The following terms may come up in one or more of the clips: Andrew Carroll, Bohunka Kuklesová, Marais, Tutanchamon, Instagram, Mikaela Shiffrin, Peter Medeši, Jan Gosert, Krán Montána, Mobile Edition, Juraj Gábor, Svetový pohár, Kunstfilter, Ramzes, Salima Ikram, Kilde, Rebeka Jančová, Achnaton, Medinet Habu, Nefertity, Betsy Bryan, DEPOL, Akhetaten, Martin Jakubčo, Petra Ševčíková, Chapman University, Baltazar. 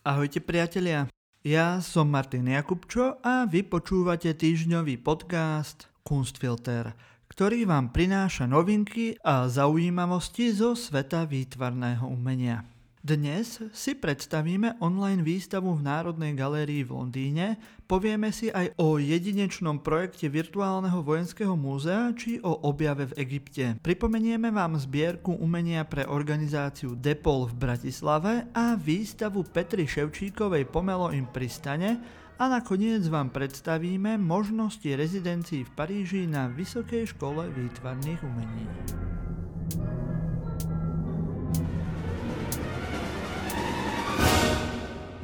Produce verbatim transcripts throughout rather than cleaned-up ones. Ahojte priatelia, ja som Martin Jakubčo a vy počúvate týždňový podcast Kunstfilter, ktorý vám prináša novinky a zaujímavosti zo sveta výtvarného umenia. Dnes si predstavíme online výstavu v Národnej galérii v Londýne, povieme si aj o jedinečnom projekte virtuálneho vojenského múzea či o objave v Egypte. Pripomenieme vám zbierku umenia pre organizáciu DEPOL v Bratislave a výstavu Petry Ševčíkovej Pomelo im pristane a nakoniec vám predstavíme možnosti rezidencií v Paríži na Vysokej škole výtvarných umení.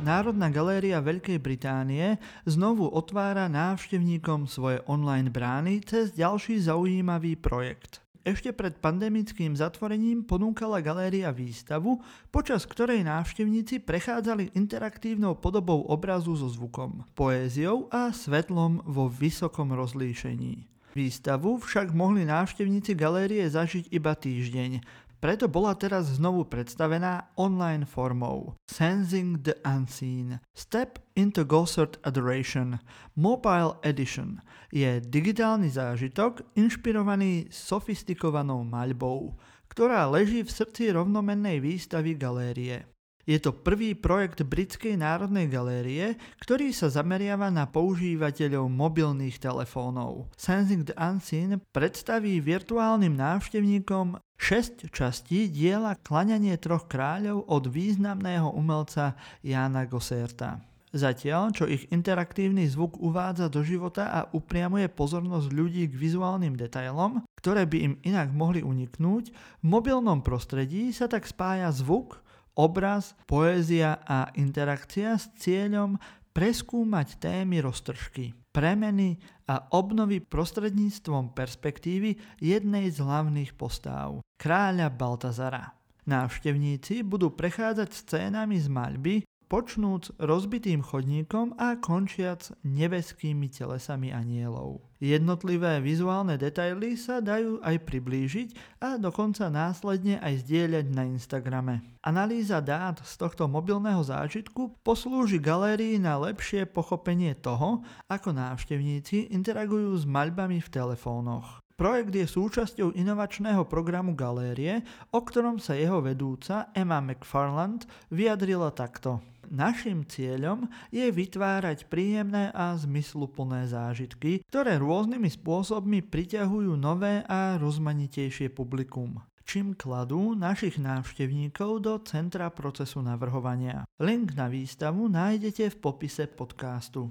Národná galéria Veľkej Británie znovu otvára návštevníkom svoje online brány cez ďalší zaujímavý projekt. Ešte pred pandemickým zatvorením ponúkala galéria výstavu, počas ktorej návštevníci prechádzali interaktívnou podobou obrazu so zvukom, poéziou a svetlom vo vysokom rozlíšení. Výstavu však mohli návštevníci galérie zažiť iba týždeň, preto bola teraz znovu predstavená online formou Sensing the Unseen. Step into Gilded Adoration Mobile Edition je digitálny zážitok inšpirovaný sofistikovanou maľbou, ktorá leží v srdci rovnomennej výstavy galérie. Je to prvý projekt Britskej národnej galérie, ktorý sa zameriava na používateľov mobilných telefónov. Sensing the Unseen predstaví virtuálnym návštevníkom šesť častí diela Klaňanie troch kráľov od významného umelca Jana Goserta. Zatiaľ, čo ich interaktívny zvuk uvádza do života a upriamuje pozornosť ľudí k vizuálnym detailom, ktoré by im inak mohli uniknúť, v mobilnom prostredí sa tak spája zvuk, obraz, poézia a interakcia s cieľom preskúmať témy roztržky, premeny a obnovy prostredníctvom perspektívy jednej z hlavných postáv, kráľa Baltazara. Návštevníci budú prechádzať scénami z maľby, počnúc rozbitým chodníkom a končiac nebeskými telesami anielov. Jednotlivé vizuálne detaily sa dajú aj priblížiť a dokonca následne aj zdieľať na Instagrame. Analýza dát z tohto mobilného zážitku poslúži galérii na lepšie pochopenie toho, ako návštevníci interagujú s maľbami v telefónoch. Projekt je súčasťou inovačného programu galérie, o ktorom sa jeho vedúca Emma McFarland vyjadrila takto. Našim cieľom je vytvárať príjemné a zmysluplné zážitky, ktoré rôznymi spôsobmi priťahujú nové a rozmanitejšie publikum, čím kladú našich návštevníkov do centra procesu navrhovania. Link na výstavu nájdete v popise podcastu.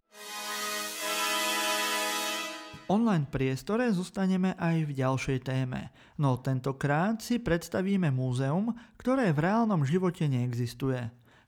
Online priestore zostaneme aj v ďalšej téme, no tentokrát si predstavíme múzeum, ktoré v reálnom živote neexistuje.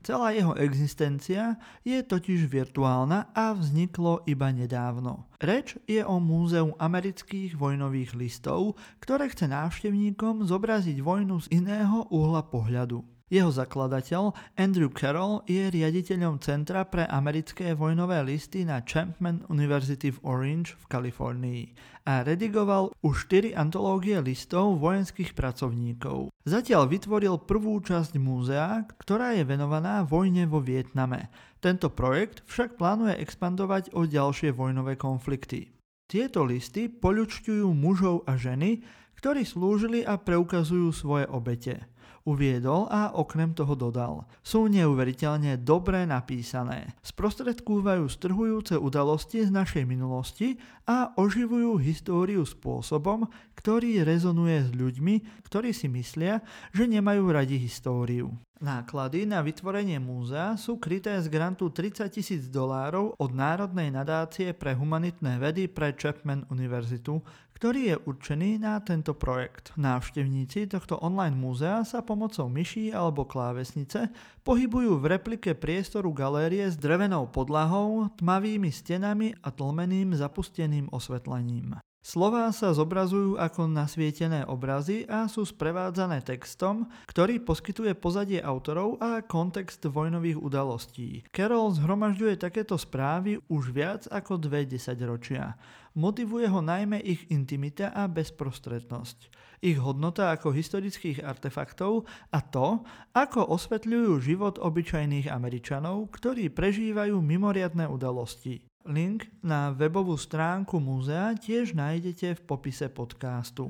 Celá jeho existencia je totiž virtuálna a vzniklo iba nedávno. Reč je o Múzeu amerických vojnových listov, ktoré chce návštevníkom zobraziť vojnu z iného uhla pohľadu. Jeho zakladateľ Andrew Carroll je riaditeľom Centra pre americké vojnové listy na Chapman University v Orange v Kalifornii a redigoval už štyri antológie listov vojenských pracovníkov. Zatiaľ vytvoril prvú časť múzea, ktorá je venovaná vojne vo Vietname. Tento projekt však plánuje expandovať o ďalšie vojnové konflikty. Tieto listy poľučťujú mužov a ženy, ktorí slúžili a preukazujú svoje obete. Uviedol a okrem toho dodal. Sú neuveriteľne dobre napísané. Sprostredkúvajú strhujúce udalosti z našej minulosti a oživujú históriu spôsobom, ktorý rezonuje s ľuďmi, ktorí si myslia, že nemajú radi históriu. Náklady na vytvorenie múzea sú kryté z grantu tridsať tisíc dolárov od Národnej nadácie pre humanitné vedy pre Chapman univerzitu, ktorý je určený na tento projekt. Návštevníci tohto online múzea sa pomocou myší alebo klávesnice pohybujú v replike priestoru galérie s drevenou podlahou, tmavými stenami a tlmeným zapusteným osvetlením. Slová sa zobrazujú ako nasvietené obrazy a sú sprevádzané textom, ktorý poskytuje pozadie autorov a kontext vojnových udalostí. Carroll zhromažďuje takéto správy už viac ako dve desaťročia. Motivuje ho najmä ich intimita a bezprostrednosť, ich hodnota ako historických artefaktov a to, ako osvetľujú život obyčajných Američanov, ktorí prežívajú mimoriadne udalosti. Link na webovú stránku múzea tiež nájdete v popise podcastu.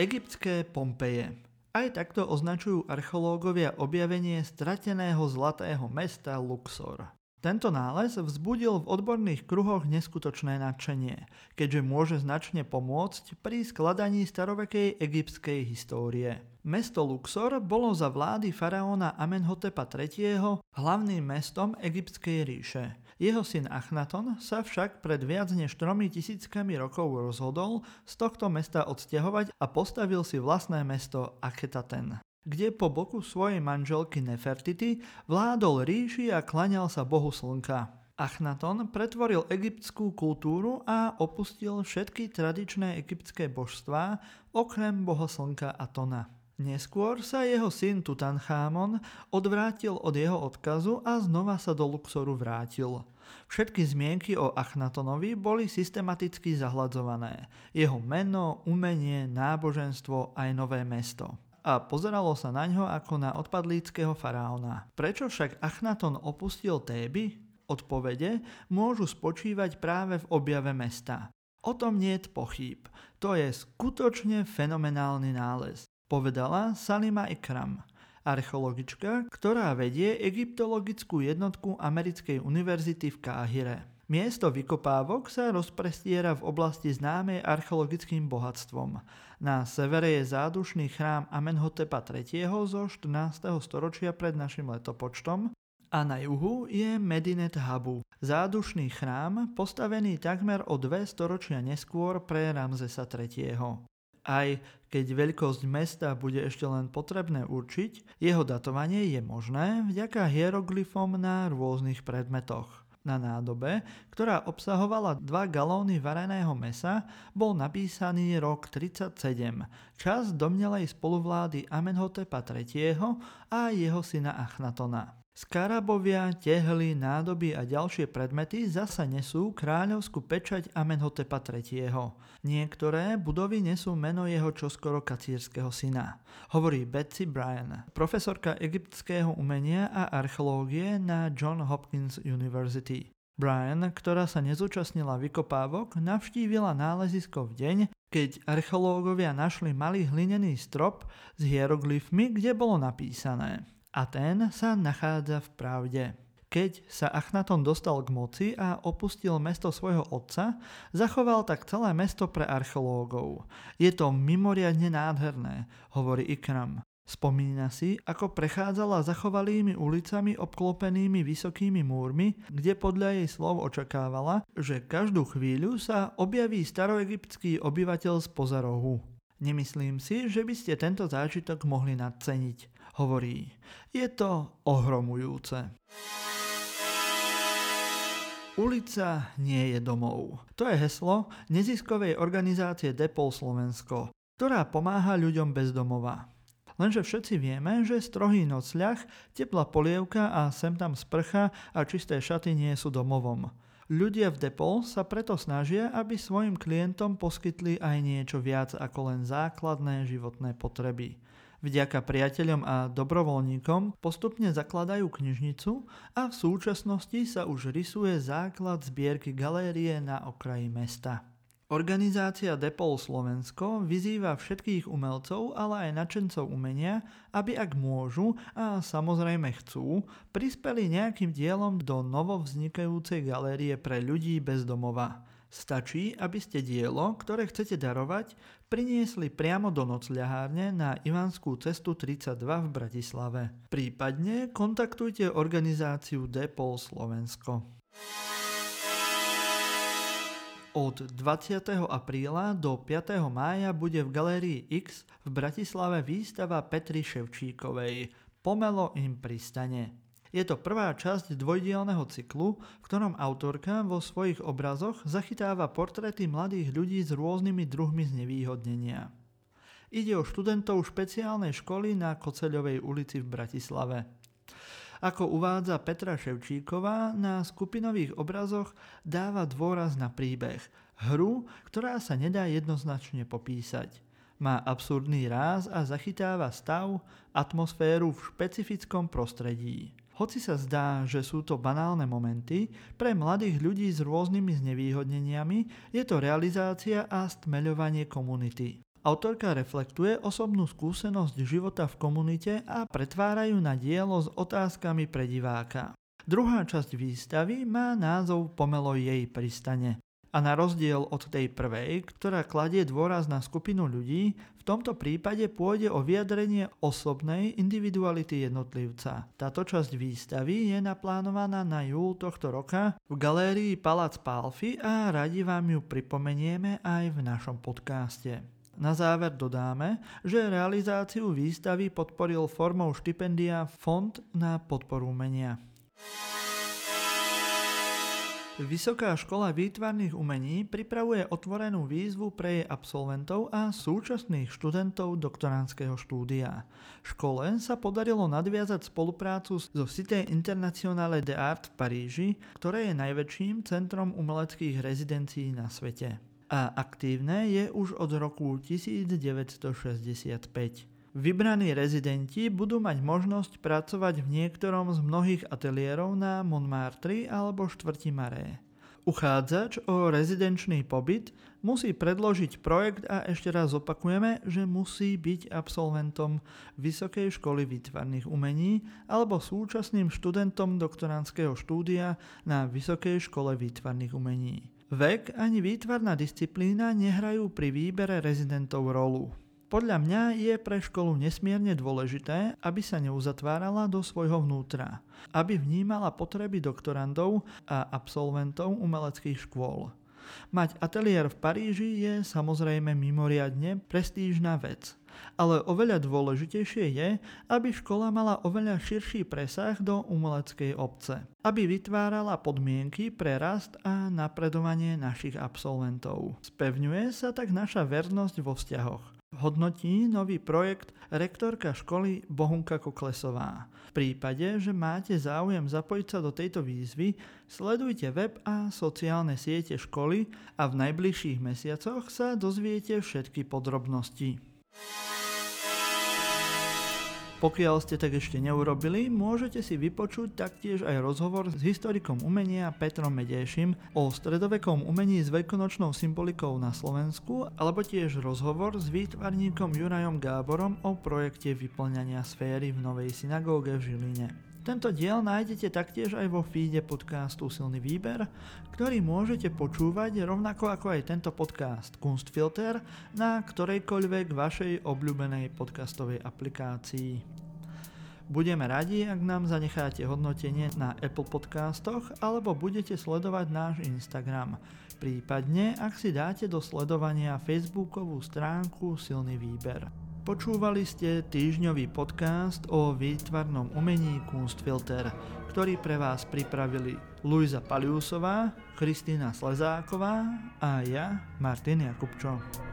Egyptské Pompeje. Aj takto označujú archeológovia objavenie strateného zlatého mesta Luxor. Tento nález vzbudil v odborných kruhoch neskutočné nadšenie, keďže môže značne pomôcť pri skladaní starovekej egyptskej histórie. Mesto Luxor bolo za vlády faraóna Amenhotepa tretieho hlavným mestom Egyptskej ríše. Jeho syn Achnaton sa však pred viac než tromi tisíckami rokov rozhodol z tohto mesta odsťahovať a postavil si vlastné mesto Akhetaten, kde po boku svojej manželky Nefertity vládol ríši a klaňal sa bohu slnka. Achnaton pretvoril egyptskú kultúru a opustil všetky tradičné egyptské božstvá okrem boha slnka Atona. Neskôr sa jeho syn Tutanchamon odvrátil od jeho odkazu a znova sa do Luxoru vrátil. Všetky zmienky o Achnatonovi boli systematicky zahladzované. Jeho meno, umenie, náboženstvo aj nové mesto. A pozeralo sa na ňo ako na odpadlíckeho faraóna. Prečo však Achnaton opustil Téby? Odpovede môžu spočívať práve v objave mesta. O tom nie je pochýb. To je skutočne fenomenálny nález, povedala Salima Ikram, archeologička, ktorá vedie egyptologickú jednotku Americkej univerzity v Káhire. Miesto vykopávok sa rozprestiera v oblasti známej archeologickým bohatstvom. Na severe je zádušný chrám Amenhotepa tretieho zo štrnásteho storočia pred našim letopočtom a na juhu je Medinet Habu, zádušný chrám postavený takmer o dve storočia neskôr pre Ramzesa tretieho. Aj keď veľkosť mesta bude ešte len potrebné určiť, jeho datovanie je možné vďaka hieroglyfom na rôznych predmetoch. Na nádobe, ktorá obsahovala dva galóny vareného mäsa, bol napísaný rok tridsaťsedem, čas domnelej spoluvlády Amenhotepa tretieho a jeho syna Achnatona. Skarabovia, tehly, nádoby a ďalšie predmety zasa nesú kráľovskú pečať Amenhotepa tretieho. Niektoré budovy nesú meno jeho čoskoro kacírskeho syna, hovorí Betsy Bryan, profesorka egyptského umenia a archeológie na Johns Hopkins University. Bryan, ktorá sa nezúčastnila vykopávok, navštívila nálezisko v deň, keď archeológovia našli malý hlinený strop s hieroglyfmi, kde bolo napísané: A ten sa nachádza v pravde. Keď sa Achnaton dostal k moci a opustil mesto svojho otca, zachoval tak celé mesto pre archeológov. Je to mimoriadne nádherné, hovorí Ikram. Spomína si, ako prechádzala zachovalými ulicami obklopenými vysokými múrmi, kde podľa jej slov očakávala, že každú chvíľu sa objaví staroegyptský obyvateľ spoza rohu. Nemyslím si, že by ste tento zážitok mohli nadceniť, hovorí. Je to ohromujúce. Ulica nie je domov. To je heslo neziskovej organizácie DEPOL Slovensko, ktorá pomáha ľuďom bez domova. Lenže všetci vieme, že strohý nocľah, teplá polievka a sem tam sprcha a čisté šaty nie sú domovom. Ľudia v DEPOL sa preto snažia, aby svojim klientom poskytli aj niečo viac ako len základné životné potreby. Vďaka priateľom a dobrovoľníkom postupne zakladajú knižnicu a v súčasnosti sa už rysuje základ zbierky galérie na okraji mesta. Organizácia DEPOL Slovensko vyzýva všetkých umelcov, ale aj nadšencov umenia, aby ak môžu a samozrejme chcú, prispeli nejakým dielom do novovznikajúcej galérie pre ľudí bez domova. Stačí, aby ste dielo, ktoré chcete darovať, priniesli priamo do nocľahárne na Ivanskú cestu tridsaťdva v Bratislave. Prípadne kontaktujte organizáciu DEPOL Slovensko. Od dvadsiateho apríla do piateho mája bude v Galérii X v Bratislave výstava Petry Ševčíkovej Pomelo im pristane. Je to prvá časť dvojdielneho cyklu, v ktorom autorka vo svojich obrazoch zachytáva portréty mladých ľudí s rôznymi druhmi znevýhodnenia. Ide o študentov špeciálnej školy na Koceľovej ulici v Bratislave. Ako uvádza Petra Ševčíková, na skupinových obrazoch dáva dôraz na príbeh, hru, ktorá sa nedá jednoznačne popísať. Má absurdný ráz a zachytáva stav, atmosféru v špecifickom prostredí. Hoci sa zdá, že sú to banálne momenty, pre mladých ľudí s rôznymi znevýhodneniami je to realizácia a stmeľovanie komunity. Autorka reflektuje osobnú skúsenosť života v komunite a pretvárajú na dielo s otázkami pre diváka. Druhá časť výstavy má názov Pomelo im pristane. A na rozdiel od tej prvej, ktorá kladie dôraz na skupinu ľudí, v tomto prípade pôjde o vyjadrenie osobnej individuality jednotlivca. Táto časť výstavy je naplánovaná na júl tohto roka v galérii Palác Pálfy a radi vám ju pripomenieme aj v našom podcaste. Na záver dodáme, že realizáciu výstavy podporil formou štipendia Fond na podporu umenia. Vysoká škola výtvarných umení pripravuje otvorenú výzvu pre jej absolventov a súčasných študentov doktorandského štúdia. Škole sa podarilo nadviazať spoluprácu so Cité Internationale des Arts v Paríži, ktoré je najväčším centrom umeleckých rezidencií na svete. A aktívne je už od roku devätnásť šesťdesiatpäť. Vybraní rezidenti budú mať možnosť pracovať v niektorom z mnohých ateliérov na Montmartre alebo štvrti Marais. Uchádzač o rezidenčný pobyt musí predložiť projekt a ešte raz opakujeme, že musí byť absolventom Vysokej školy výtvarných umení alebo súčasným študentom doktorandského štúdia na Vysokej škole výtvarných umení. Vek ani výtvarná disciplína nehrajú pri výbere rezidentov rolu. Podľa mňa je pre školu nesmierne dôležité, aby sa neuzatvárala do svojho vnútra, aby vnímala potreby doktorandov a absolventov umeleckých škôl. Mať ateliér v Paríži je samozrejme mimoriadne prestížna vec, ale oveľa dôležitejšie je, aby škola mala oveľa širší presah do umeleckej obce, aby vytvárala podmienky pre rast a napredovanie našich absolventov. Spevňuje sa tak naša vernosť vo vzťahoch. Hodnotí nový projekt rektorka školy Bohunka Kuklesová. V prípade, že máte záujem zapojiť sa do tejto výzvy, sledujte web a sociálne siete školy a v najbližších mesiacoch sa dozviete všetky podrobnosti. Pokiaľ ste tak ešte neurobili, môžete si vypočuť taktiež aj rozhovor s historikom umenia Petrom Medešim o stredovekom umení s veľkonočnou symbolikou na Slovensku, alebo tiež rozhovor s výtvarníkom Jurajom Gáborom o projekte vyplňania sféry v novej synagóge v Žiline. Tento diel nájdete taktiež aj vo feede podcastu Silný výber, ktorý môžete počúvať rovnako ako aj tento podcast Kunstfilter na ktorejkoľvek vašej obľúbenej podcastovej aplikácii. Budeme radi, ak nám zanecháte hodnotenie na Apple podcastoch alebo budete sledovať náš Instagram, prípadne ak si dáte do sledovania facebookovú stránku Silný výber. Počúvali ste týždňový podcast o výtvarnom umení Kunstfilter, ktorý pre vás pripravili Luiza Paliúsová, Kristína Slezáková a ja, Martin Jakubčo.